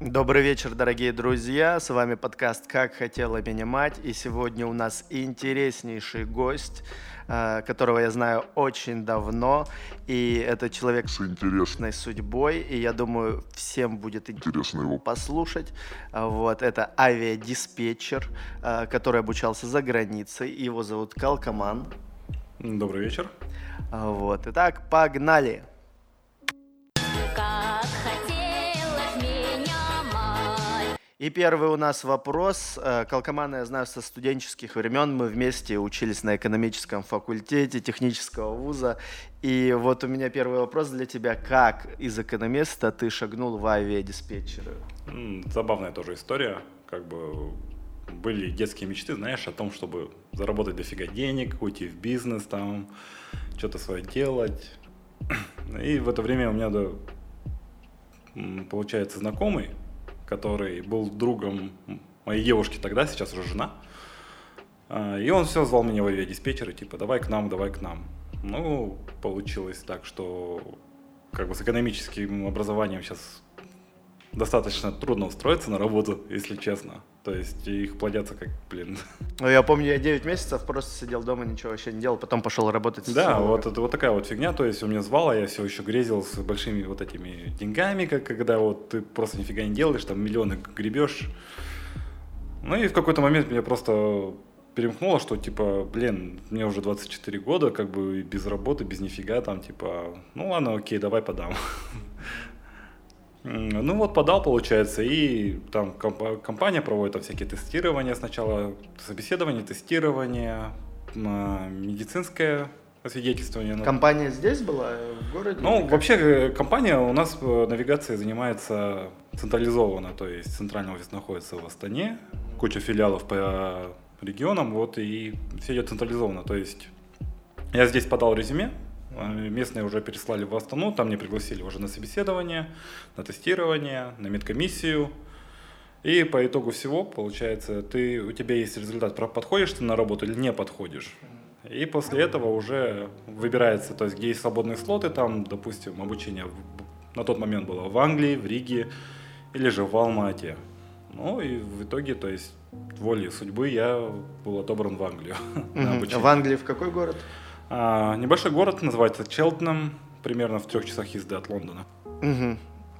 Добрый вечер, дорогие друзья, с вами подкаст «Как хотела меня мать», и сегодня у нас интереснейший гость, которого я знаю очень давно, и это человек с интересной судьбой, и я думаю, всем будет интересно его послушать. Вот, это авиадиспетчер, который обучался за границей, его зовут Калкаман. Добрый вечер. Вот, итак, погнали! И первый у нас вопрос. Калкамана я знаю со студенческих времен. Мы вместе учились на экономическом факультете технического вуза. И вот у меня первый вопрос для тебя. Как из экономиста ты шагнул в авиадиспетчеры? Забавная тоже история. Как бы были детские мечты, знаешь, о том, чтобы заработать дофига денег, уйти в бизнес, там, что-то свое делать. И в это время у меня, получается, знакомый, который был другом моей девушки тогда, сейчас уже жена. И он все звал меня в авиадиспетчеры, типа, давай к нам. Ну, получилось так, что как бы с экономическим образованием сейчас достаточно трудно устроиться на работу, если честно. То есть их плодятся как, Ну, я помню, я 9 месяцев просто сидел дома, ничего вообще не делал, потом пошел работать. Да, вот это вот такая вот фигня, то есть он меня звал, а я все еще грезил с большими вот этими деньгами, как когда вот ты просто нифига не делаешь, там миллионы гребешь. Ну и в какой-то момент меня просто перемкнуло, что типа, мне уже 24 года, как бы без работы, без нифига, там типа, ну ладно, окей, давай подам. Ну вот подал, получается, и там компания проводит там всякие тестирования, сначала собеседование, тестирование, медицинское освидетельствование. Компания здесь была, в городе? Ну вообще компания у нас навигацией занимается централизованно, то есть центральный офис находится в Астане, куча филиалов по регионам, вот и все идет централизованно, то есть я здесь подал резюме. Местные уже переслали в Астану, там меня пригласили уже на собеседование, на тестирование, на медкомиссию. И по итогу всего, получается, у тебя есть результат, подходишь ты на работу или не подходишь. И после этого уже выбирается, то есть где есть свободные слоты, там, допустим, обучение на тот момент было в Англии, в Риге или же в Алма-Ате. Ну и в итоге, то есть волей судьбы я был отобран в Англию. В Англии в какой город? Небольшой город, называется Челтнем, примерно в 3 часах езды от Лондона. Угу.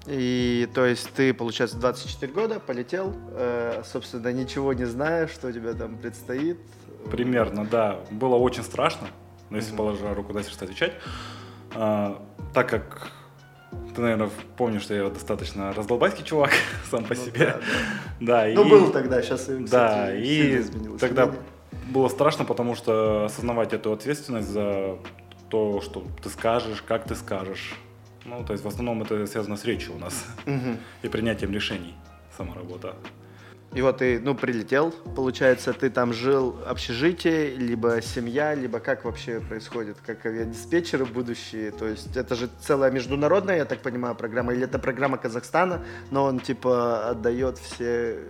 И то есть ты, получается, 24 года полетел, собственно, ничего не зная, что у тебя там предстоит? Примерно, да. Было очень страшно, но если положа руку на сердце отвечать, так как ты, наверное, помнишь, что я достаточно раздолбайский чувак сам по себе. Да, да. Ну, был тогда, сейчас, кстати, сильно изменилось. Тогда было страшно, потому что осознавать эту ответственность за то, что ты скажешь, как ты скажешь. Ну, то есть в основном это связано с речью у нас и принятием решений, сама работа. И вот ты, прилетел, получается, ты там жил в общежитии, либо семья, либо как вообще происходит, как авиадиспетчеры будущие, то есть это же целая международная, я так понимаю, программа, или это программа Казахстана, но он типа отдает все...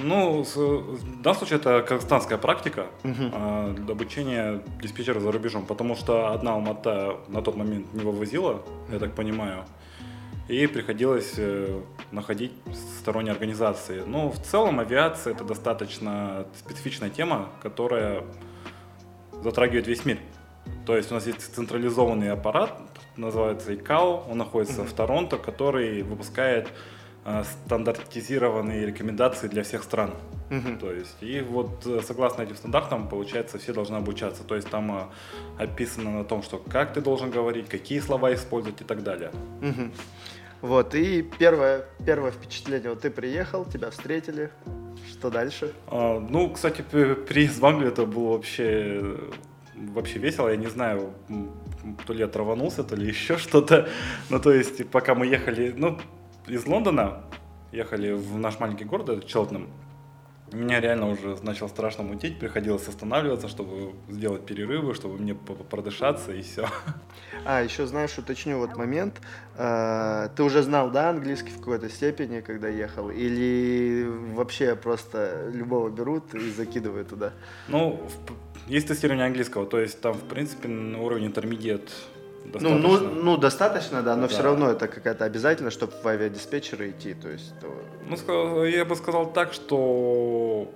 Ну, в данном случае это казахстанская практика обучения диспетчера за рубежом, потому что одна Алма-Ата на тот момент не вывозила, я так понимаю, и приходилось находить сторонние организации. Но в целом авиация – это достаточно специфичная тема, которая затрагивает весь мир. То есть у нас есть централизованный аппарат, называется ИКАО, он находится в Торонто, который выпускает стандартизированные рекомендации для всех стран. То есть, и вот согласно этим стандартам, получается, все должны обучаться. То есть там описано на том, что как ты должен говорить, какие слова использовать и так далее. Вот, и первое впечатление. Вот ты приехал, тебя встретили. Что дальше? Ну, кстати, приезд в Англию это было вообще весело. Я не знаю, то ли я траванулся, то ли еще что-то. Ну, то есть, пока мы ехали... Из Лондона ехали в наш маленький город, Челтнем. Меня реально уже начало страшно мутить, приходилось останавливаться, чтобы сделать перерывы, чтобы мне продышаться и все. Еще знаешь, уточню вот момент. Ты уже знал, да, английский в какой-то степени, когда ехал? Или вообще просто любого берут и закидывают туда? Есть тестирование английского, то есть там, в принципе, на уровне интермедиат достаточно. Ну, достаточно, да, но да. Все равно это какая-то обязательность, чтобы в авиадиспетчеры идти. То есть... Ну, я бы сказал так, что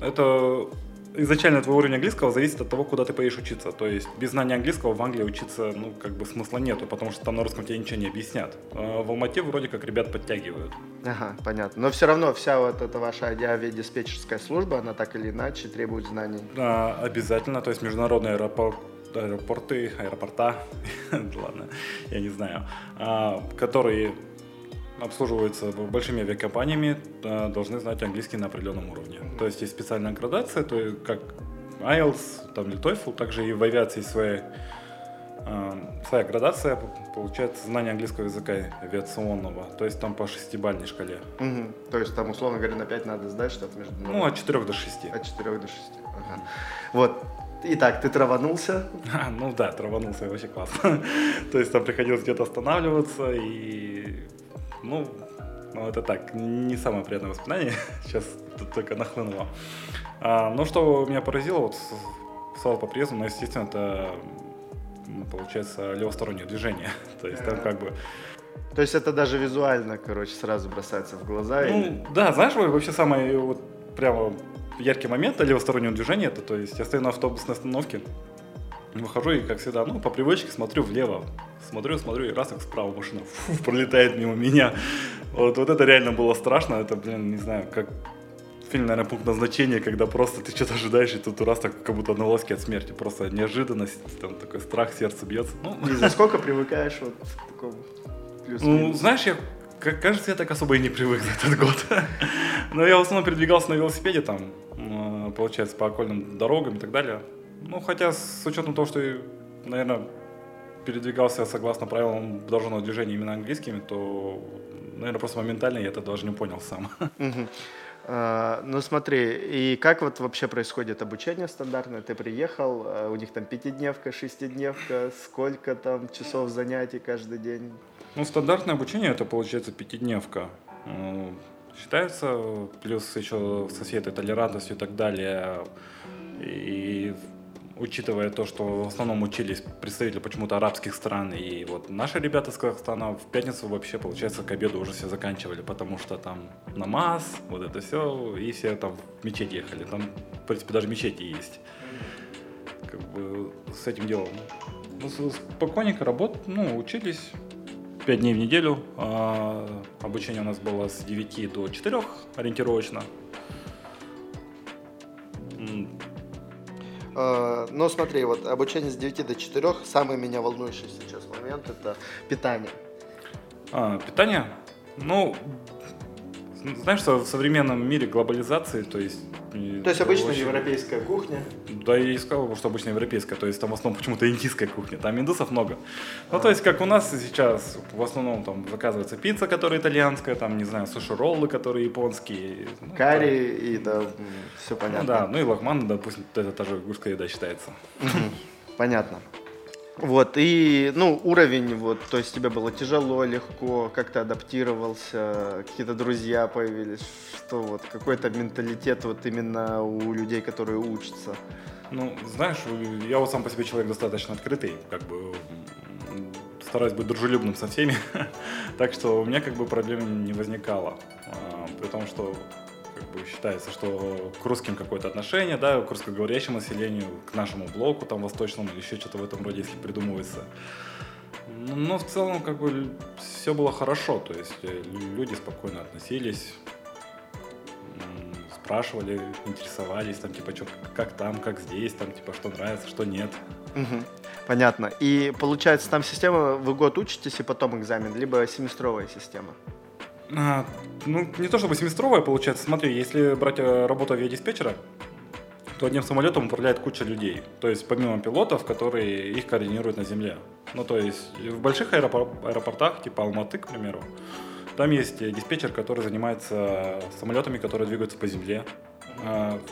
это изначально твой уровень английского зависит от того, куда ты поедешь учиться. То есть без знания английского в Англии учиться, ну, как бы смысла нету, потому что там на русском тебе ничего не объяснят. А в Алмате вроде как ребят подтягивают. Ага, понятно. Но все равно вся вот эта ваша авиадиспетчерская служба, она так или иначе требует знаний. Да, обязательно. То есть международный аэропорт. Аэропорта, ладно, я не знаю, которые обслуживаются большими авиакомпаниями, должны знать английский на определенном уровне. Mm-hmm. То есть есть специальная градация, то есть как IELTS там, или TOEFL, также и в авиации своя градация, получается знание английского языка авиационного, то есть там по 6-бальной шкале. Mm-hmm. То есть там, условно говоря, на 5 надо сдать, что-то между... Ну, от 4 до 6. От 4 до 6, ага. Mm-hmm. Вот. Итак, ты траванулся? Ну да, траванулся, вообще классно. То есть там приходилось где-то останавливаться, и, ну это так, не самое приятное воспоминание, сейчас только нахлынуло. Но что меня поразило, вот сразу по приезду, но, естественно, это, получается, левостороннее движение. То есть там как бы... То есть это даже визуально, короче, сразу бросается в глаза? Ну да, знаешь, вообще самое вот прямо... Яркий момент левостороннего движения, это, то есть я стою на автобусной остановке, выхожу и, как всегда, ну, по привычке смотрю влево, смотрю, и раз так справа машина пролетает мимо меня. Вот это реально было страшно, это, блин, не знаю, как фильм, наверное, «Пункт назначения», когда просто ты что-то ожидаешь, и тут раз так как будто на волоске от смерти, просто неожиданность, там такой страх, сердце бьется. Ну, и за сколько привыкаешь вот к такому плюс-минус? Ну, знаешь, я... Кажется, я так особо и не привык за этот год. Но я в основном передвигался на велосипеде, там, получается, по окольным дорогам и так далее. Ну, хотя, с учетом того, что, наверное, передвигался согласно правилам дорожного движения именно английскими, то, наверное, просто моментально я это даже не понял сам. Ну, смотри, и как вот вообще происходит обучение стандартное? Ты приехал, у них там 5-дневка, 6-дневка, сколько там часов занятий каждый день? Ну, стандартное обучение, это, получается, 5-дневка. Считается, плюс еще со всей этой толерантностью и так далее. И учитывая то, что в основном учились представители почему-то арабских стран, и вот наши ребята с Казахстана в пятницу вообще, получается, к обеду уже все заканчивали, потому что там намаз, вот это все, и все там в мечеть ехали. Там, в принципе, даже мечети есть. Как бы с этим делом. Ну, спокойненько работали, ну, учились. 5 дней в неделю. Обучение у нас было с 9 до 4 ориентировочно. Ну, смотри, вот обучение с 9 до 4. Самый меня волнующий сейчас момент – это питание. Питание? Ну, знаешь, в современном мире глобализации, то есть обычная европейская кухня? Да, я и сказал, что обычная европейская, то есть там в основном почему-то индийская кухня, там индусов много. Ну, то есть как у нас сейчас в основном там заказывается пицца, которая итальянская, там, не знаю, суши-роллы, которые японские. Ну, карри там. И да, все понятно. Ну, да, ну и лахман, допустим, это тоже гурская еда считается. Понятно. Вот, и, ну, уровень, вот, то есть тебе было тяжело, легко, как ты адаптировался, какие-то друзья появились, что вот, какой-то менталитет вот именно у людей, которые учатся? Ну, знаешь, я вот сам по себе человек достаточно открытый, как бы, стараюсь быть дружелюбным со всеми, так что у меня, как бы, проблем не возникало, при том, что... Считается, что к русским какое-то отношение, да, к русскоговорящему населению, к нашему блоку, там, восточному, еще что-то в этом роде, если придумывается. Но в целом, как бы, все было хорошо, то есть люди спокойно относились, спрашивали, интересовались, там, типа, что, как там, как здесь, там, типа, что нравится, что нет. Угу. Понятно. И, получается, там система, вы год учитесь и потом экзамен, либо семестровая система? Ну, не то чтобы семестровая, получается. Смотри, если брать работу авиадиспетчера, то одним самолетом управляет куча людей. То есть, помимо пилотов, которые их координируют на земле. Ну, то есть, в больших аэропортах, типа Алматы, к примеру, там есть диспетчер, который занимается самолетами, которые двигаются по земле.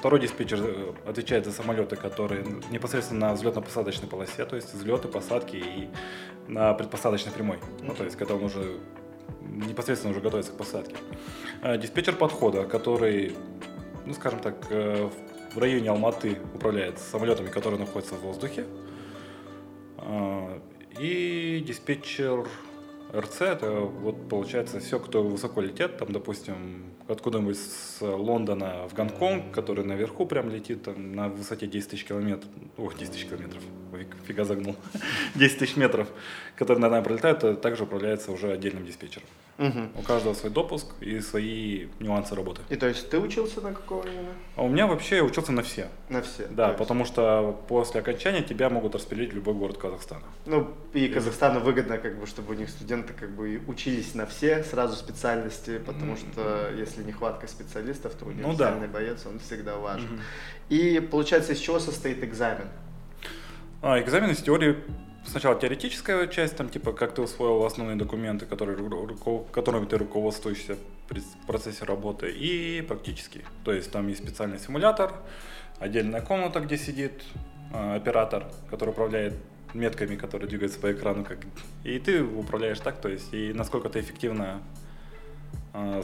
Второй диспетчер отвечает за самолеты, которые непосредственно на взлетно-посадочной полосе, то есть, взлеты, посадки и на предпосадочной прямой. Ну, то есть, когда он уже... непосредственно уже готовится к посадке. Диспетчер подхода, который, ну, скажем так, в районе Алматы управляет самолетами, которые находятся в воздухе. И диспетчер РЦ, это вот получается все, кто высоко летят, там, допустим, откуда-нибудь с Лондона в Гонконг, который наверху прям летит, там, на высоте 10 тысяч километров, ой, 10 тысяч километров, фига загнул, 10 тысяч метров, которые над нами пролетают, также управляется уже отдельным диспетчером. Угу. У каждого свой допуск и свои нюансы работы. И то есть ты учился на какого именно? А у меня вообще учился на все. На все? Да, потому что после окончания тебя могут распределить в любой город Казахстана. Ну, и Казахстану выгодно, как бы, чтобы у них студенты как бы учились на все сразу специальности, потому что если нехватка специалистов, то универсальный боец, он всегда важен. И получается, из чего состоит экзамен? Экзамен из теории. Сначала теоретическая часть, там, типа, как ты усвоил основные документы, которыми ты руководствуешься при процессе работы, и практические. То есть там есть специальный симулятор, отдельная комната, где сидит оператор, который управляет метками, которые двигаются по экрану, как... и ты управляешь так, то есть, и насколько ты эффективно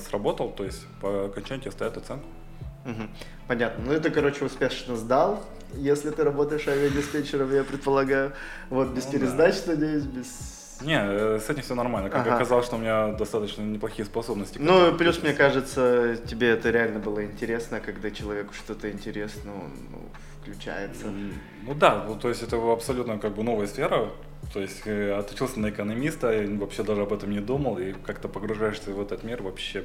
сработал, то есть по окончанию тебе ставят оценку. Угу. Понятно. Ну это, короче, успешно сдал, если ты работаешь авиадиспетчером, я предполагаю. Вот, без пересдач, надеюсь, без... Не, с этим все нормально. Как оказалось, что у меня достаточно неплохие способности. Ну, плюс, мне кажется, тебе это реально было интересно, когда человеку что-то интересно, он включается. Ну да, ну, то есть это абсолютно как бы новая сфера. То есть отучился на экономиста, вообще даже об этом не думал, и как-то погружаешься в этот мир, вообще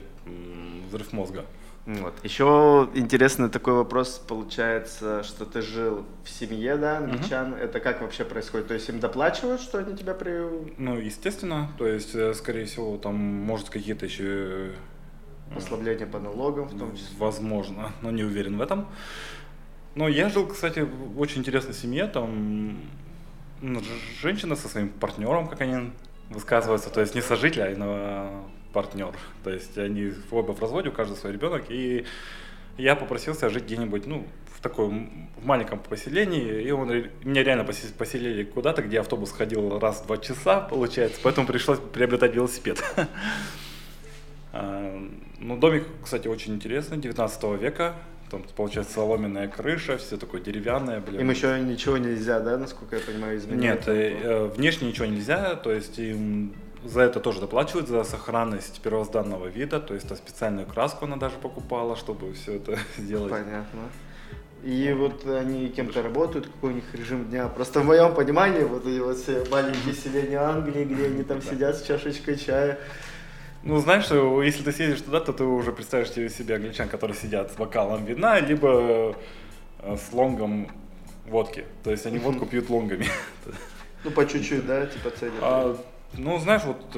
взрыв мозга. Вот. Еще интересный такой вопрос, получается, что ты жил в семье, да, англичан, это как вообще происходит? То есть им доплачивают, что они тебя привезли? Ну, естественно, то есть, скорее всего, там, может, какие-то еще... Послабления по налогам в том числе? Возможно, но не уверен в этом. Но я жил, кстати, в очень интересной семье, там, женщина со своим партнером, как они высказываются, то есть не сожитель, а... партнер. То есть они оба в разводе, у каждого свой ребенок, и я попросился жить где-нибудь, ну, в маленьком поселении, и меня реально поселили куда-то, где автобус ходил раз в 2 часа, получается, поэтому пришлось приобретать велосипед. Ну, домик, кстати, очень интересный, 19 века, там, получается, соломенная крыша, все такое деревянное. Блин. Им еще ничего нельзя, да, насколько я понимаю, изменить? Нет, внешне ничего нельзя, то есть им... За это тоже доплачивают, за сохранность первозданного вида, то есть там специальную краску она даже покупала, чтобы все это сделать. Понятно. И вот они кем-то работают, какой у них режим дня. Просто в моем понимании, вот эти вот все маленькие селения Англии, где они там сидят с чашечкой чая. Ну, знаешь, что если ты съездишь туда, то ты уже представишь себе англичан, которые сидят с бокалом вина, либо с лонгом водки. То есть они водку пьют лонгами. Ну, по чуть-чуть, да, типа ценят. Ну, знаешь, вот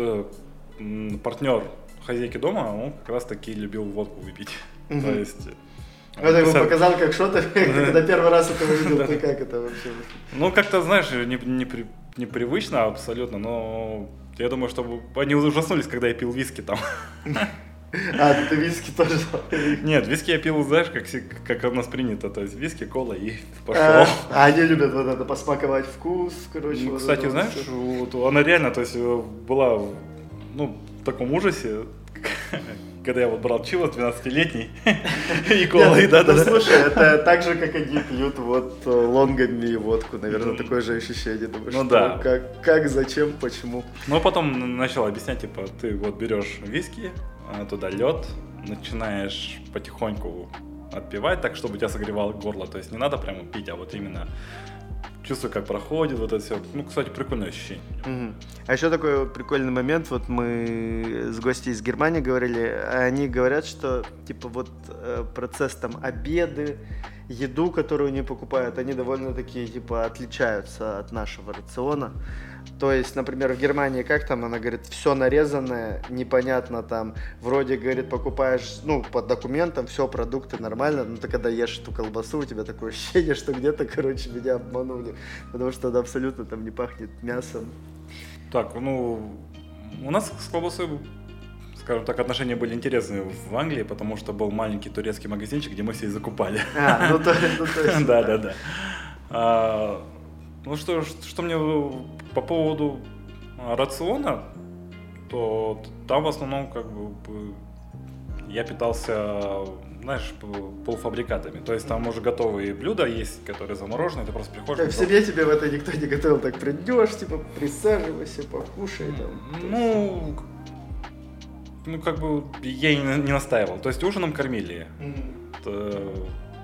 партнер хозяйки дома, он как раз таки любил водку выпить. То есть... Это ему показал как шоты, когда первый раз это увидел, ты как это вообще? Ну, как-то, знаешь, непривычно абсолютно, но я думаю, что они ужаснулись, когда я пил виски там. А, ты виски тоже? Нет, виски я пил, знаешь, как у нас принято, то есть виски, кола и пошел. А они любят вот это, посмаковать вкус, короче. Ну, вот кстати, знаешь, вот, она реально, то есть, была, ну, в таком ужасе, когда я вот брал чило 12-летний и колой, да. Слушай, это так же, как они пьют вот лонгами и водку, наверное, такое же ощущение. Думаешь, ну да. Как, зачем, почему. Ну, потом начал объяснять, типа, ты вот берешь виски, туда лед, начинаешь потихоньку отпивать, так, чтобы тебя согревало горло. То есть не надо прямо пить, а вот именно... Чувствую, как проходит, вот это все. Ну, кстати, прикольное ощущение. Угу. А еще такой прикольный момент. Вот мы с гостями из Германии говорили, они говорят, что типа вот процесс там обеды, еду, которую они покупают, они довольно-таки типа отличаются от нашего рациона. То есть, например, в Германии как там, она говорит, все нарезанное, непонятно там, вроде, говорит, покупаешь, ну, под документом, все, продукты нормально, но ты когда ешь эту колбасу, у тебя такое ощущение, что где-то, короче, меня обманули, потому что она абсолютно там не пахнет мясом. Так, ну, у нас с колбасой, скажем так, отношения были интересные в Англии, потому что был маленький турецкий магазинчик, где мы все и закупали. А, ну то есть. Да. Ну что мне по поводу рациона, то там в основном как бы я питался, знаешь, полуфабрикатами. То есть там уже готовые блюда есть, которые заморожены, ты просто приходишь... Как в семье тебе в это никто не готовил, так придешь, типа, присаживайся, покушай там. Ну, как бы я не настаивал. То есть ужином кормили.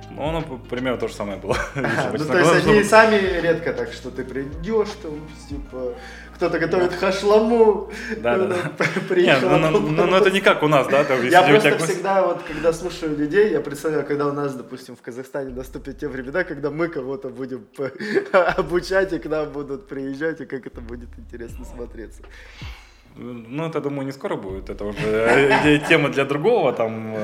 Ну, примерно то же самое было. Ну, то есть они сами редко так, что ты придешь, там, типа, кто-то готовит хашламу. Да. Но это не как у нас, да? Я просто всегда, вот, когда слушаю людей, я представляю, когда у нас, допустим, в Казахстане наступят те времена, когда мы кого-то будем обучать, и к нам будут приезжать, и как это будет интересно смотреться. Ну, это, думаю, не скоро будет. Это уже тема для другого, там,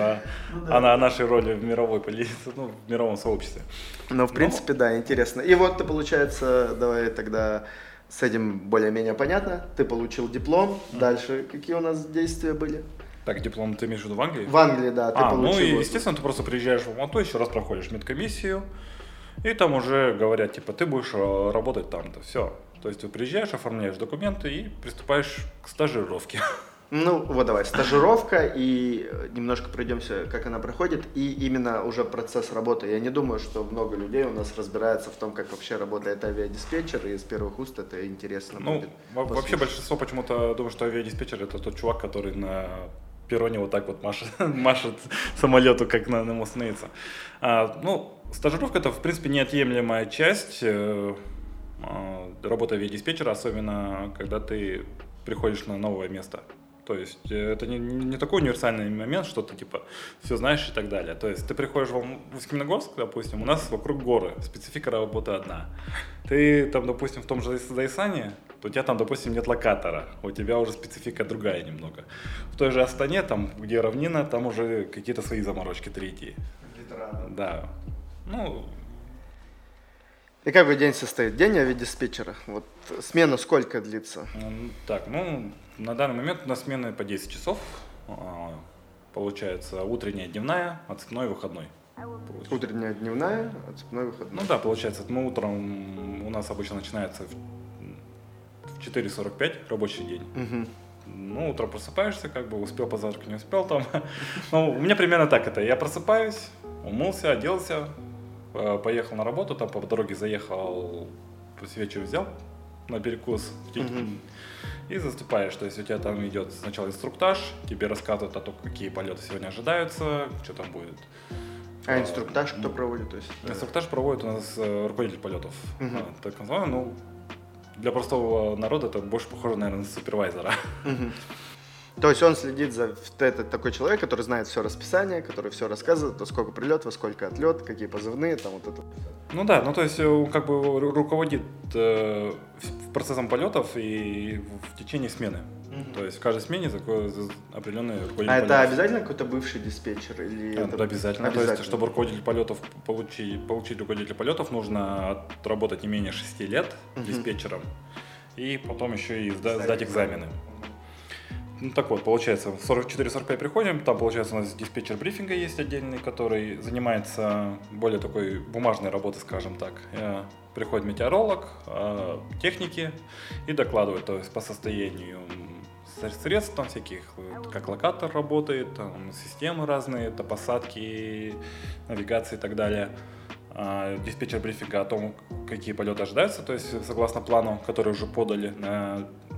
о нашей роли в мировой политике, ну, в мировом сообществе. Ну, в принципе, да, интересно. И вот ты, получается, давай тогда с этим более-менее понятно. Ты получил диплом. Дальше какие у нас действия были? Так, диплом ты имеешь в виду в Англии? В Англии, да. Ты получил. Ну, и, естественно, ты просто приезжаешь в Алмату, еще раз проходишь медкомиссию, и там уже говорят, типа, ты будешь работать там-то, все. То есть ты приезжаешь, оформляешь документы и приступаешь к стажировке. Ну вот давай, стажировка, и немножко пройдемся, как она проходит, и именно уже процесс работы. Я не думаю, что много людей у нас разбирается в том, как вообще работает авиадиспетчер, и с первых уст это интересно будет. Ну, вообще большинство почему-то думают, что авиадиспетчер — это тот чувак, который на перроне вот так вот машет самолету, как на нем остановиться. Ну, стажировка — это, в принципе, неотъемлемая часть работа авиадиспетчера, особенно когда ты приходишь на новое место. То есть это не такой универсальный момент, что ты типа все знаешь и так далее. То есть ты приходишь в Усть-Каменогорск, допустим, у нас вокруг горы, специфика работы одна. Ты там, допустим, в том же Зайсане, у тебя там, допустим, нет локатора, у тебя уже специфика другая немного. В той же Астане, там, где равнина, там уже какие-то свои заморочки третьи. Да. Ну, и какой день состоит? День авиадиспетчера? Вот смена сколько длится? Так, ну, на данный момент у нас смены по 10 часов. Получается утренняя, дневная, отцепной, выходной. Утренняя, дневная, отцепной, выходной. Ну да, получается, мы утром, у нас обычно начинается в 4:45 рабочий день. Угу. Ну, утром просыпаешься, как бы успел позавтракать, не успел там. Ну, у меня примерно так это. Я просыпаюсь, умылся, оделся, поехал на работу, там по дороге заехал, свечу взял на перекус и заступаешь. То есть у тебя там идет сначала инструктаж, тебе рассказывают о том, какие полеты сегодня ожидаются, что там будет. А инструктаж кто проводит? То есть, инструктаж проводит у нас руководитель полетов. Так называемый, ну, для простого народа это больше похоже, наверное, на супервайзера. То есть он следит за... Это такой человек, который знает все расписание, который все рассказывает, во сколько прилет, во сколько отлет, какие позывные, там вот это. Ну да, ну то есть он как бы руководит процессом полетов и в течение смены. То есть в каждой смене такой определенный руководитель полетов. Это обязательно какой-то бывший диспетчер? Или это обязательно. То есть чтобы руководитель полетов получить руководителя полетов, нужно отработать не менее 6 лет диспетчером и потом еще и сдать экзамены. Ну так вот, получается, в 4:45 приходим, там, получается, у нас диспетчер брифинга есть отдельный, который занимается более такой бумажной работой, скажем так. Приходит метеоролог, техники и докладывает, то есть по состоянию средств там всяких, как локатор работает, там системы разные, это посадки, навигации и так далее. Диспетчер брифинга о том, какие полеты ожидаются, то есть согласно плану, который уже подали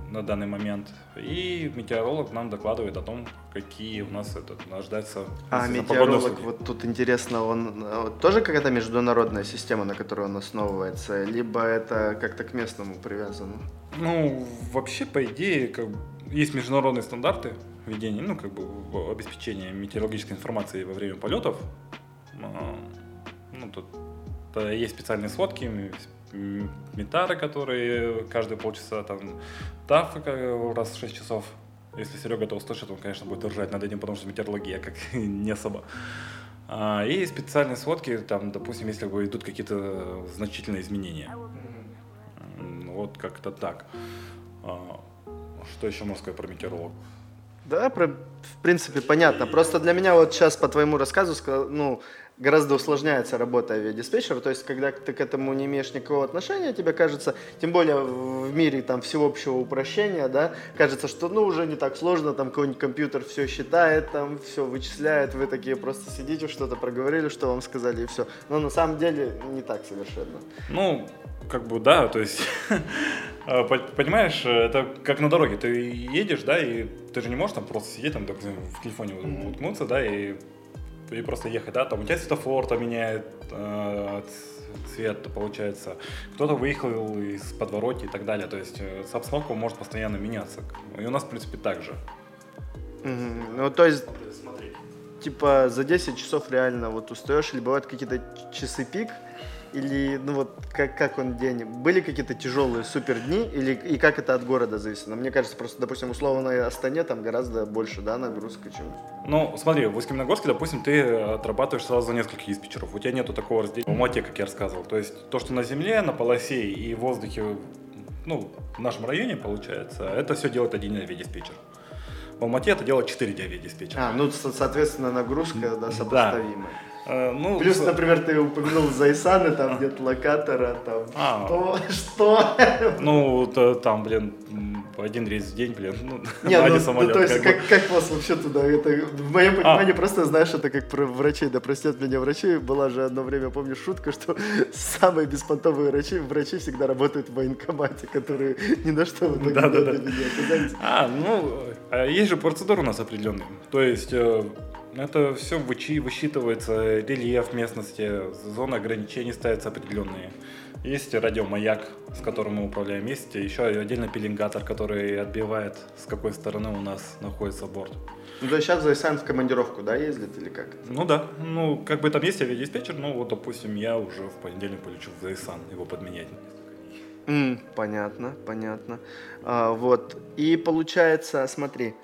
на данный момент. И метеоролог нам докладывает о том, какие у нас ожидаются. А метеоролог, вот тут интересно, он тоже какая-то международная система, на которую он основывается, либо это как-то к местному привязано? Ну, вообще, по идее, как бы, есть международные стандарты ведения, ну, как бы обеспечения метеорологической информации во время полетов. Ну, тут есть специальные сводки, метары, которые каждые полчаса, там, ТАФ раз в 6 часов. Если Серега это услышит, он, конечно, будет ржать над этим, потому что метеорология как не особо. И специальные сводки, там, допустим, если идут какие-то значительные изменения. Вот как-то так. Что еще можно сказать про метеоролога? Да, в принципе, понятно. Просто для меня вот сейчас по твоему рассказу, ну, гораздо усложняется работа авиадиспетчера, то есть когда ты к этому не имеешь никакого отношения, тебе кажется, тем более в мире там всеобщего упрощения, да, кажется, что ну уже не так сложно, там какой-нибудь компьютер все считает, там все вычисляет, вы такие просто сидите, что-то проговорили, что вам сказали и все, но на самом деле не так совершенно. Ну, как бы да, то есть, понимаешь, это как на дороге, ты едешь, да, и ты же не можешь там просто сидеть, там так, в телефоне уткнуться, да, и просто ехать, да, там у тебя светофор там меняет цвет, получается, кто-то выехал из подворотни и так далее, то есть обстановка может постоянно меняться, и у нас, в принципе, так же. Ну, то есть, типа, за 10 часов реально вот устаешь, или бывают какие-то часы пик, или, ну, вот, как он день, были какие-то тяжелые супер дни, или, и как это от города зависит? Но мне кажется, просто, допустим, условно Астане там гораздо больше, да, нагрузка, чем... Ну, смотри, в Усть-Каменогорске, допустим, ты отрабатываешь сразу несколько диспетчеров, у тебя нету такого разделения, в Алма-Ате, как я рассказывал, то есть то, что на земле, на полосе и в воздухе, ну, в нашем районе, получается, это все делает один авиадиспетчер. В Алма-Ате это делает 4 авиадиспетчера. А, ну, соответственно, нагрузка, да, сопоставимая. Да. Ну, плюс, например, ты упомянул Зайсана, там нет локатора, там что? Ну, там, блин, один рейс в день, блин, не, ради самолета. То есть, как вас вообще туда? Это, в моем понимании, просто, знаешь, это как про врачей, да простят меня врачи, была же одно время, помню, шутка, что самые беспонтовые врачи всегда работают в военкомате, которые ни на что в итоге не оказались. Ну, есть же процедуры у нас определенные, то есть... Это все высчитывается, рельеф местности, зоны ограничений ставятся определенные. Есть радиомаяк, с которым мы управляем, есть еще отдельно пеленгатор, который отбивает, с какой стороны у нас находится борт. Ну, то есть сейчас Зайсан в командировку, да, ездит или как? Ну да, ну как бы там есть авиадиспетчер, но вот, допустим, я уже в понедельник полечу в Зайсан, его подменять. Понятно. Вот, и получается, смотри...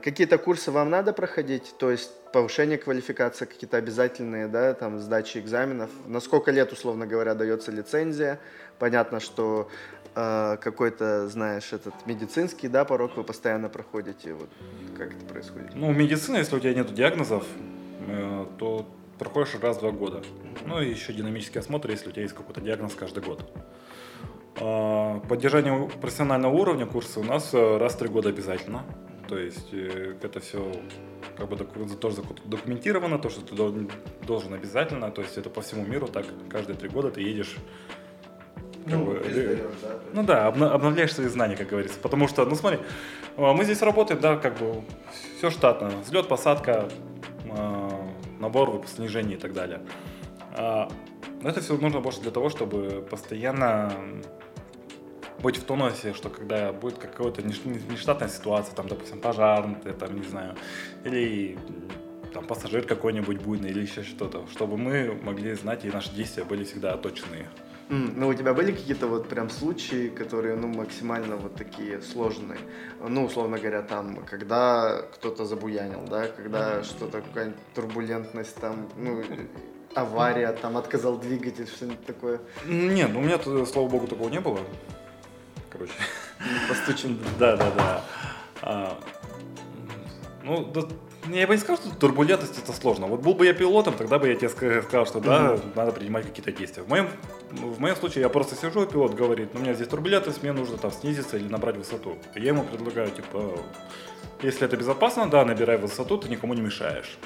Какие-то курсы вам надо проходить, то есть повышение квалификации, какие-то обязательные, да, там, сдачи экзаменов, на сколько лет, условно говоря, дается лицензия, понятно, что какой-то, знаешь, этот медицинский, да, порог вы постоянно проходите, вот как это происходит? Ну, медицина, если у тебя нет диагнозов, то проходишь раз в 2 года, ну и еще динамический осмотр, если у тебя есть какой-то диагноз каждый год. Поддержание профессионального уровня курса у нас раз в 3 года обязательно. То есть это все как бы тоже документировано, то, что ты должен обязательно, то есть это по всему миру так, каждые 3 года ты едешь, как бы, обновляешь свои знания, как говорится, потому что, ну смотри, мы здесь работаем, да, как бы все штатно, взлет, посадка, набор, снижение и так далее, но это все нужно больше для того, чтобы постоянно... быть в тонусе, что когда будет какая-то нештатная ситуация, там, допустим, пожар, там, не знаю, или там пассажир какой-нибудь буйный, или еще что-то, чтобы мы могли знать, и наши действия были всегда точные. Ну, у тебя были какие-то вот прям случаи, которые, ну, максимально вот такие сложные? Ну, условно говоря, там, когда кто-то забуянил, да, когда что-то, какая-нибудь турбулентность, там, ну... авария, там, отказал двигатель, что-нибудь такое? Нет, ну, у меня, слава богу, такого не было. Короче. Постучим. Да. Ну, я бы не сказал, что турбулентность это сложно. Вот был бы я пилотом, тогда бы я тебе сказал, что да, надо принимать какие-то действия. В моем случае я просто сижу, и пилот говорит, у меня здесь турбулентность, мне нужно там снизиться или набрать высоту. Я ему предлагаю, типа, если это безопасно, да, набирай высоту, ты никому не мешаешь.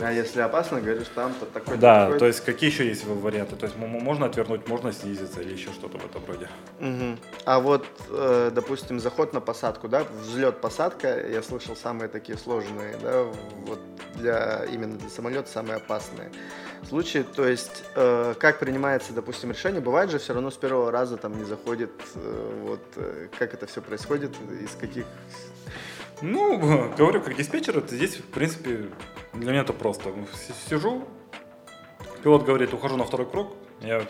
А если опасно, говоришь, там-то такой-то. Да, то есть какие еще есть варианты? То есть можно отвернуть, можно снизиться или еще что-то в этом роде. А вот, допустим, заход на посадку, да, взлет-посадка, я слышал, самые такие сложные, да, вот именно для самолета самые опасные случаи. То есть, как принимается, допустим, решение, бывает же все равно с первого раза там не заходит, вот, как это все происходит, из каких... Ну, говорю, как диспетчер, это здесь, в принципе, для меня это просто. Сижу, пилот говорит, ухожу на 2-й круг, я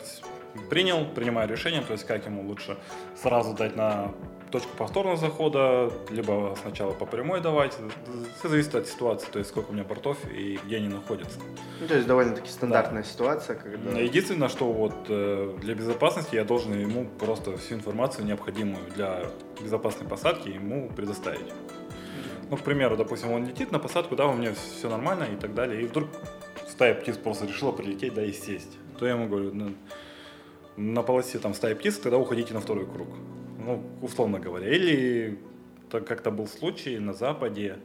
принимаю решение, то есть как ему лучше сразу дать на точку повторного захода, либо сначала по прямой давать. Все зависит от ситуации, то есть сколько у меня бортов и где они находятся. Ну, то есть довольно-таки стандартная ситуация. Когда... Единственное, что вот для безопасности я должен ему просто всю информацию, необходимую для безопасной посадки, ему предоставить. Ну, к примеру, допустим, он летит на посадку, да, у меня все нормально и так далее, и вдруг стая птиц просто решила прилететь, да, и сесть, то я ему говорю, на полосе там стая птиц, тогда уходите на второй круг, ну, условно говоря. Или так как-то был случай на Западе,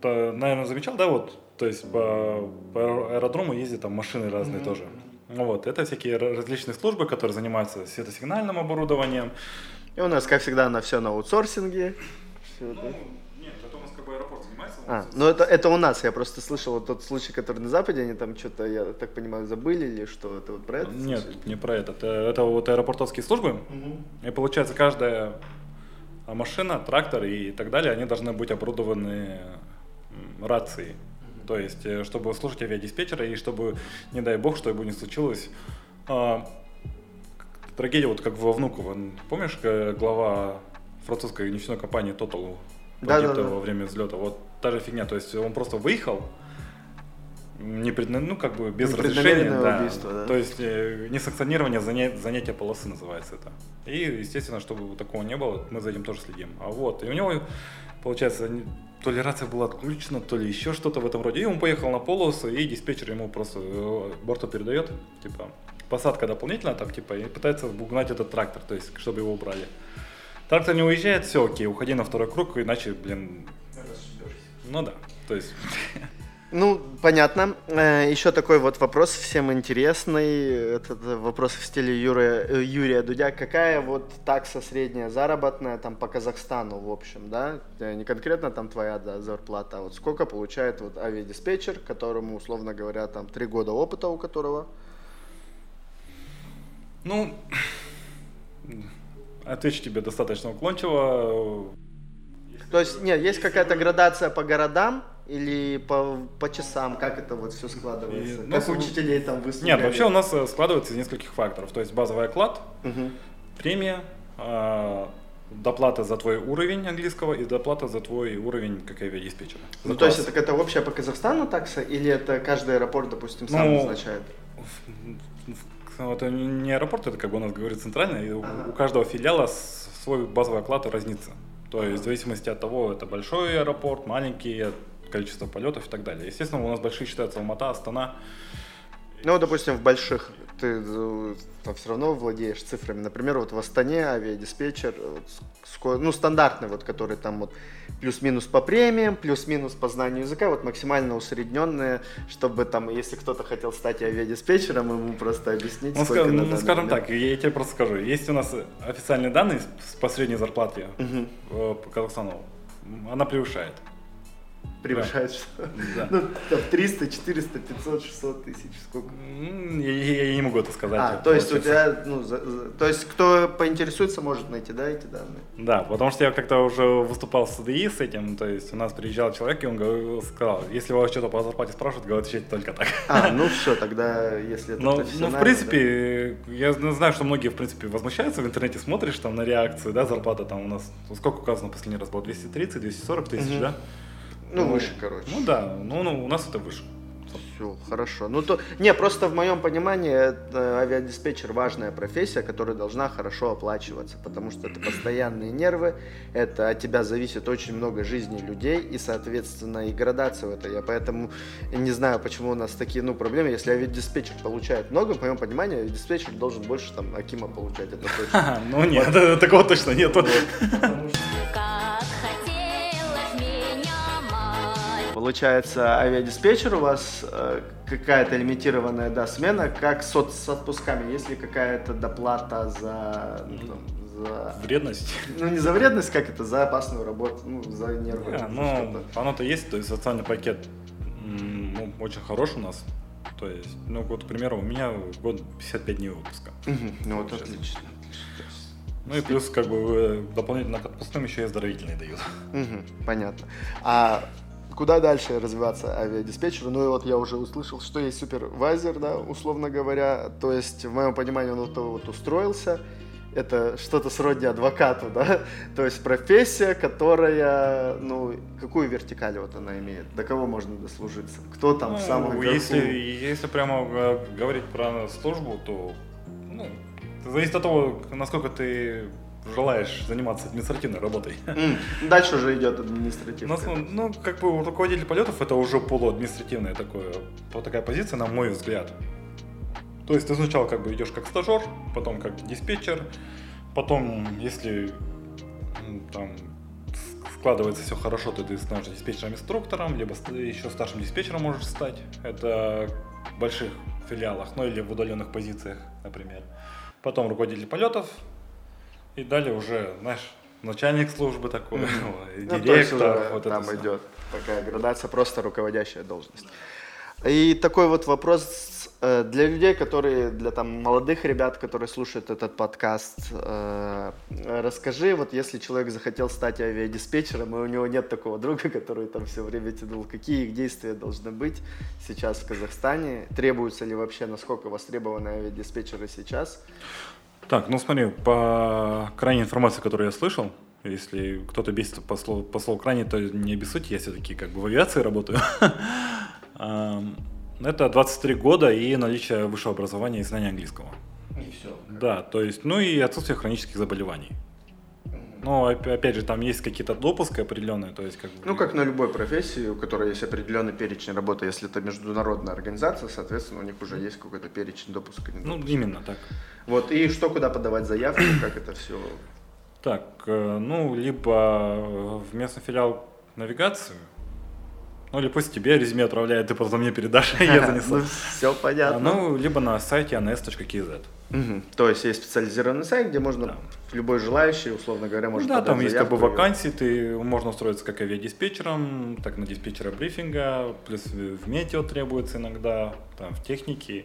то, наверное, замечал, да, вот, то есть по аэродрому ездят там машины разные тоже. Вот, это всякие различные службы, которые занимаются светосигнальным оборудованием. И у нас, как всегда, на все на аутсорсинге. Все, да? Нет, это у нас как бы аэропорт занимается. Это у нас, я просто слышал вот тот случай, который на Западе, они там что-то, я так понимаю, забыли или что, это вот про это? Нет, не про это, это вот аэропортовские службы, и получается каждая машина, трактор и так далее, они должны быть оборудованы рацией. То есть, чтобы слушать авиадиспетчера и чтобы, не дай бог, что бы ни случилось. Трагедия, вот как во Внуково, помнишь, глава французской нефтяной компании Total погиб во время взлета? Вот та же фигня, то есть он просто выехал, ну, как бы без разрешения, да. Убийство, да. То есть несанкционирование занятия полосы называется это. И, естественно, чтобы такого не было, мы за этим тоже следим. А вот, и у него, получается, то ли рация была отключена, то ли еще что-то в этом роде. И он поехал на полосу, и диспетчер ему просто борту передает, типа, посадка дополнительная, там, типа, и пытается вгнать этот трактор, то есть, чтобы его убрали. Трактор не уезжает, все, окей, уходи на второй круг, иначе, блин... Ну да, то есть... Ну, понятно. Еще такой вот вопрос всем интересный. Этот вопрос в стиле Юрия Дудя. Какая вот такса средняя заработная там по Казахстану, в общем, да? Не конкретно там твоя, да, зарплата, а вот сколько получает вот авиадиспетчер, которому, условно говоря, там 3 года опыта у которого? Ну, отвечу тебе достаточно уклончиво. То есть, нет, есть какая-то градация по городам? Или по часам, как это вот все складывается? Как учителей там выставляли? Нет, вообще у нас складывается из нескольких факторов. То есть базовый оклад, премия, доплата за твой уровень английского и доплата за твой уровень как авиадиспетчера. Ну то есть это общая по Казахстану такса или это каждый аэропорт, допустим, сам назначает? Это не аэропорт, это как бы у нас говорит центральный, и у каждого филиала свой базовый оклад разнится. То есть в зависимости от того, это большой аэропорт, маленький, количество полетов и так далее. Естественно, у нас большие считаются Алма-Ата, Астана. Ну, допустим, в больших ты там все равно владеешь цифрами. Например, вот в Астане авиадиспетчер, ну, стандартный, вот, который там вот плюс-минус по премиям, плюс-минус по знанию языка, вот максимально усредненные, чтобы там, если кто-то хотел стать авиадиспетчером, ему просто объяснить, сколько надо. Ну, скажем так, я тебе просто скажу. Есть у нас официальные данные по средней зарплате по Казахстану. Она превышает что? Да. Ну, там 300, 400, 500, 600 тысяч, сколько? Я не могу это сказать. То есть у тебя, то есть кто поинтересуется, может найти, да, эти данные? Да, потому что я как-то уже выступал в СДИ с этим, то есть у нас приезжал человек, и он сказал, если вас что-то по зарплате спрашивают, говорят, отвечайте только так. Ну все, тогда, если это профессионально. Ну, в принципе, да? Я знаю, что многие, в принципе, возмущаются, в интернете смотришь там на реакцию, да, зарплата там у нас, сколько указано последний раз было, 230, 240 тысяч, да? Ну, выше, короче. Ну да, ну у нас это выше. Все, хорошо. Ну то, не, просто в моем понимании авиадиспетчер важная профессия, которая должна хорошо оплачиваться, потому что это постоянные нервы, это от тебя зависит очень много жизни людей и, соответственно, и градация в это. Я поэтому не знаю, почему у нас такие, ну, проблемы. Если авиадиспетчер получает много, в моем понимании, авиадиспетчер должен больше там акима получать. Это точно. Ну нет, такого точно нет. Получается, авиадиспетчер у вас какая-то лимитированная, да, смена, как с отпусками, есть ли какая-то доплата за, ну, там, за... Вредность? Ну, не за вредность, как это, за опасную работу, ну, за нервы. Yeah, ну, оно-то есть, то есть социальный пакет очень хорош у нас, то есть, ну, вот, к примеру, у меня год 55 дней отпуска. Ну, вот отлично. Ну и плюс, как бы, дополнительно к отпускным еще и оздоровительные дают. Понятно. Куда дальше развиваться авиадиспетчеру? Ну и вот я уже услышал, что есть супервайзер, да, условно говоря. То есть, в моем понимании, он вот устроился. Это что-то сродни адвокату, да? То есть профессия, которая, ну, какую вертикаль вот она имеет? До кого можно дослужиться? Кто там, ну, в самом верху? Если прямо говорить про службу, то, ну, зависит от того, насколько ты желаешь заниматься административной работой. Дальше уже идет административная. Ну, как бы руководитель полетов это уже полуадминистративная такая позиция, на мой взгляд. То есть ты сначала как бы идешь как стажер, потом как диспетчер, потом, если там складывается все хорошо, то ты становишься диспетчером-инструктором, либо еще старшим диспетчером можешь стать. Это в больших филиалах, ну или в удаленных позициях, например. Потом руководитель полетов, и далее уже, знаешь, начальник службы такой, директор. Вот там это идет такая градация, просто руководящая должность. И такой вот вопрос для людей, которые, для там молодых ребят, которые слушают этот подкаст. Расскажи, вот если человек захотел стать авиадиспетчером, и у него нет такого друга, который там все время тянул, какие их действия должны быть сейчас в Казахстане? Требуются ли вообще, насколько востребованы авиадиспетчеры сейчас? Так, ну смотри, по крайней информации, которую я слышал, если кто-то бесит по слову «крайне», то не обессудьте, я все-таки как бы в авиации работаю. Это 23 года и наличие высшего образования и знания английского. И все. Да, то есть, ну и отсутствие хронических заболеваний. Но опять же, там есть какие-то допуски определенные, то есть как бы... Ну, как на любой профессии, у которой есть определенный перечень работы, если это международная организация, соответственно, у них уже есть какой-то перечень допуска. Ну, именно так. Вот, и что, куда подавать заявку, как это все... Так, ну, либо в местный филиал навигации, ну, или пусть тебе резюме отправляют, ты просто мне передашь, я занесу. Все понятно. Ну, либо на сайте anes.kz. Угу. То есть есть специализированный сайт, где можно, да, любой желающий, условно говоря, может подать заявку. Да, там есть как бы вакансии, ты можно устроиться как авиадиспетчером, так на диспетчера брифинга, плюс в метео требуется иногда, там в технике.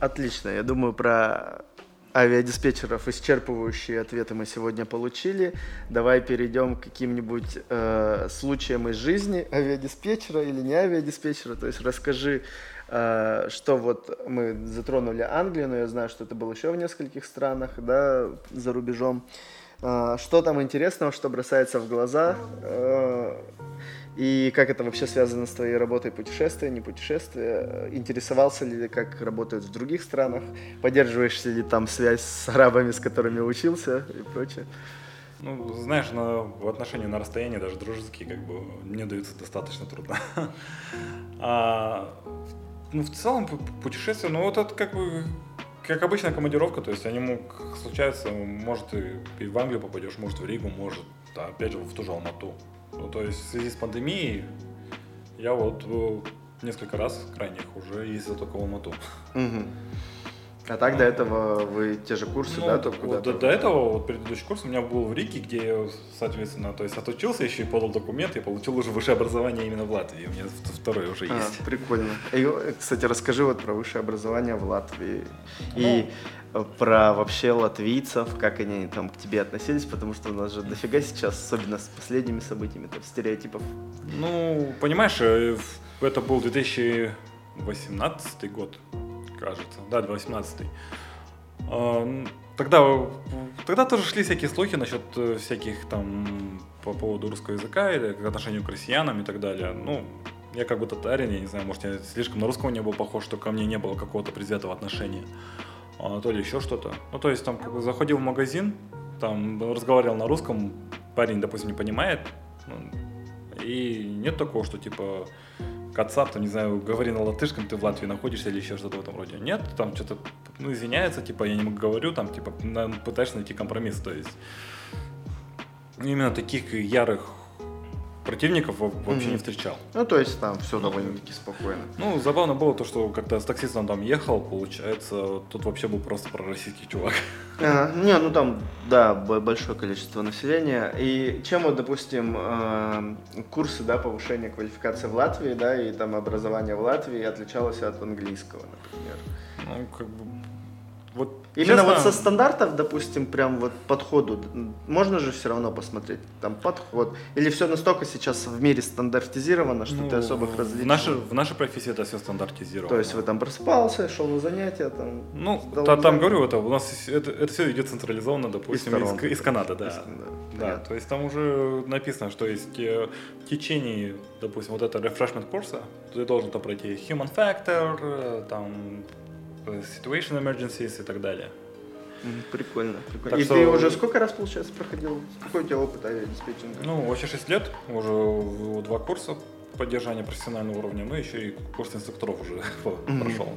Отлично, я думаю, про авиадиспетчеров исчерпывающие ответы мы сегодня получили. Давай перейдем к каким-нибудь случаям из жизни авиадиспетчера или не авиадиспетчера, то есть расскажи, что вот мы затронули Англию, но я знаю, что это было еще в нескольких странах, да, за рубежом. Что там интересного, что бросается в глаза, и как это вообще связано с твоей работой, путешествия, не путешествия? Интересовался ли ты, как работают в других странах? Поддерживаешь ли там связь с арабами, с которыми учился и прочее? Ну, знаешь, в отношении на расстоянии даже дружеские как бы мне даются достаточно трудно. Ну, в целом путешествие, ну, вот это как бы, как обычная командировка, то есть они случаются, может, и в Англию попадешь, может, в Ригу, может, да, опять же, в ту же Алмату. Ну, то есть в связи с пандемией я вот несколько раз крайних уже ездил только в Алмату. Угу. А так до этого вы те же курсы, ну, да? Вот до этого, вот предыдущий курс у меня был в Риге, где я, соответственно, то есть отучился, еще и подал документы, и получил уже высшее образование именно в Латвии. У меня второе уже есть. Прикольно. И, кстати, расскажи вот про высшее образование в Латвии. И про вообще латвийцев, как они там к тебе относились, потому что у нас же дофига сейчас, особенно с последними событиями, там, стереотипов. Ну, понимаешь, это был 2018 год. Кажется, да, 2018. Тогда тоже шли всякие слухи насчет всяких там по поводу русского языка или к отношению к россиянам и так далее. Ну, я как бы татарин, я не знаю, может, я слишком на русского не был похож, что ко мне не было какого-то предвзятого отношения, то ли еще что-то. Ну, то есть там как бы заходил в магазин, там разговаривал на русском, парень, допустим, не понимает, и нет такого, что типа... Кацап, там, не знаю, говори на латышском, ты в Латвии находишься или еще что-то в этом роде. Нет, там что-то, ну, извиняется, типа, я не говорю, там, типа, пытаешься найти компромисс, то есть. Именно таких ярых противников вообще не встречал. Ну, то есть там все довольно-таки спокойно. Ну, забавно было то, что когда с таксистом там ехал, получается, тут вообще был просто пророссийский чувак. Ага. Не, ну там, да, большое количество населения. И чем вот, допустим, курсы, да, повышения квалификации в Латвии, да, и там образование в Латвии отличалось от английского, например? Ну, как бы... Вот, именно честно, вот со стандартов, допустим, прям вот подходу, можно же все равно посмотреть, там подход, или все настолько сейчас в мире стандартизировано, что, ну, ты особых различий? В нашей профессии это все стандартизировано. То есть вы там просыпался, шел на занятия, там... Ну, там говорю, это у нас это все идет централизованно, допустим, из Канады, да. Да, то есть там уже написано, что есть в течение, допустим, вот этого refreshment курса, ты должен там пройти human factor, там... Situation emergencies и так далее. Прикольно, прикольно. И ты уже сколько раз, получается, проходил? Какой у тебя опыт авиадиспетчинга? Ну, вообще 6 лет, уже 2 курса поддержания профессионального уровня, ну еще и курс инструкторов уже прошел.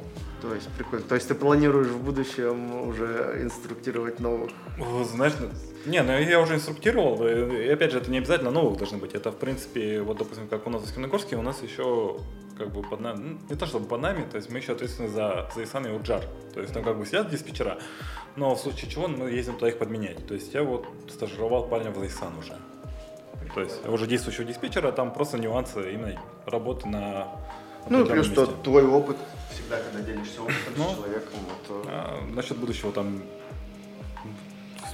То есть, прикольно. То есть ты планируешь в будущем уже инструктировать новых? Знаешь, я уже инструктировал, и опять же, это не обязательно новых должны быть. Это, в принципе, вот, допустим, как у нас в Усть-Каменогорске, у нас еще как бы под нами, ну, не то чтобы под нами, то есть мы еще ответственны за Зайсан и Уджар. То есть там как бы сидят диспетчера, но в случае чего мы ездим туда их подменять. То есть я вот стажировал парня в Зайсан уже. То есть уже действующего диспетчера, там просто нюансы именно работы на... Ну, плюс то твой опыт, всегда, когда делишься опытом с человеком, то... насчет будущего там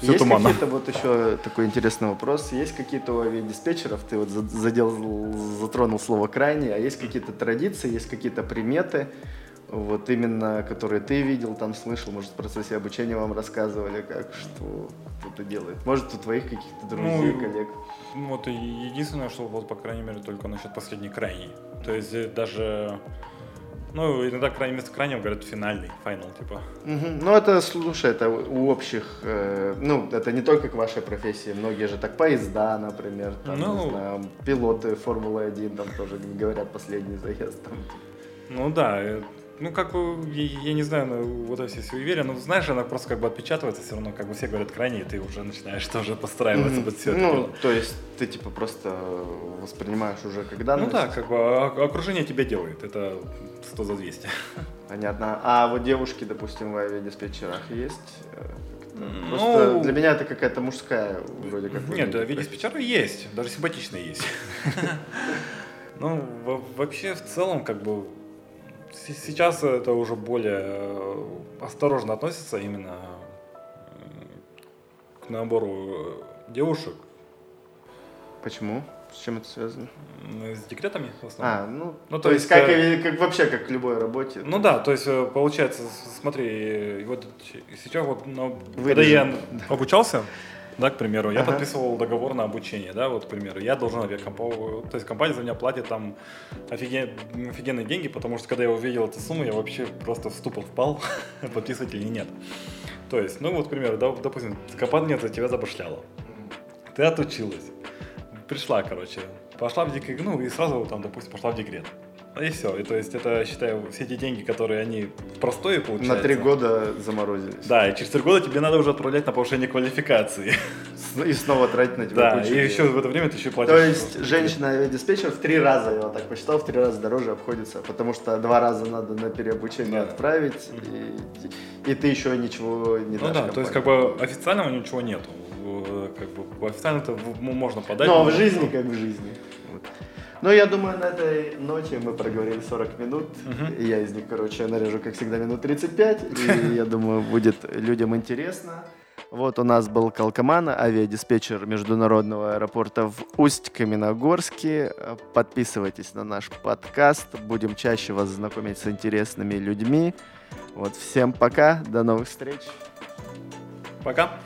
все есть туманно. Какие-то вот еще такой интересный вопрос. Есть какие-то у авиадиспетчеров, ты вот затронул слово «крайне», а есть какие-то традиции, есть какие-то приметы, вот именно, которые ты видел, там слышал, может, в процессе обучения вам рассказывали, как, что кто-то делает. Может, у твоих каких-то друзей, коллег. Ну, вот единственное, что вот, по крайней мере, только насчет последней крайней. То есть даже, ну, иногда вместо крайнего говорят финал, типа. Угу. Ну, это, слушай, это у общих, это не только к вашей профессии, многие же так, поезда, например, там, не знаю, пилоты Формулы-1, там тоже говорят последний заезд. Там. Ну, да, как бы, я не знаю, вот я все уверен, но знаешь, она просто как бы отпечатывается, все равно как бы все говорят крайне, и ты уже начинаешь тоже подстраиваться под все это. Ну, то есть ты типа просто воспринимаешь уже как данность? Ну да, как бы окружение тебя делает, это 100 за 200. Понятно. А вот девушки, допустим, в авиадиспетчерах есть? Просто для меня это какая-то мужская вроде как. Нет, авиадиспетчеры есть, даже симпатичные есть. Ну, вообще в целом как бы... Сейчас это уже более осторожно относится именно к набору девушек. Почему? С чем это связано? С декретами в основном. То есть как вообще как в любой работе. Ну да, то есть получается, смотри, вот сейчас вот, когда я обучался, да, к примеру, я подписывал договор на обучение, да, вот, к примеру, я должен, то есть компания за меня платит там офигенные деньги, потому что, когда я увидел эту сумму, я вообще просто в ступор впал, подписывать или нет. То есть, ну, вот, к примеру, да, допустим, компания за тебя забашляла, ты отучилась, пришла, пошла в декрет, и сразу, там, допустим, пошла в декрет. И все. И то есть это, считаю, все эти деньги, которые они простое получаются. На 3 года заморозились. Да, и через 3 года тебе надо уже отправлять на повышение квалификации. И снова тратить на тебя. Да, и еще в это время ты еще платишь. То есть женщина-авиадиспетчер в 3 раза, я так посчитал, в 3 раза дороже обходится, потому что 2 раза надо на переобучение отправить, и ты еще ничего не дашь. Ну да, то есть как бы официального ничего нету. Как бы официально-то можно подать. Ну а в жизни как в жизни. Ну, я думаю, на этой ноте мы проговорили 40 минут, и я из них, нарежу, как всегда, минут 35, и я думаю, будет людям интересно. Вот у нас был Калкаман, авиадиспетчер международного аэропорта в Усть-Каменогорске. Подписывайтесь на наш подкаст, будем чаще вас знакомить с интересными людьми. Вот, всем пока, до новых встреч. Пока.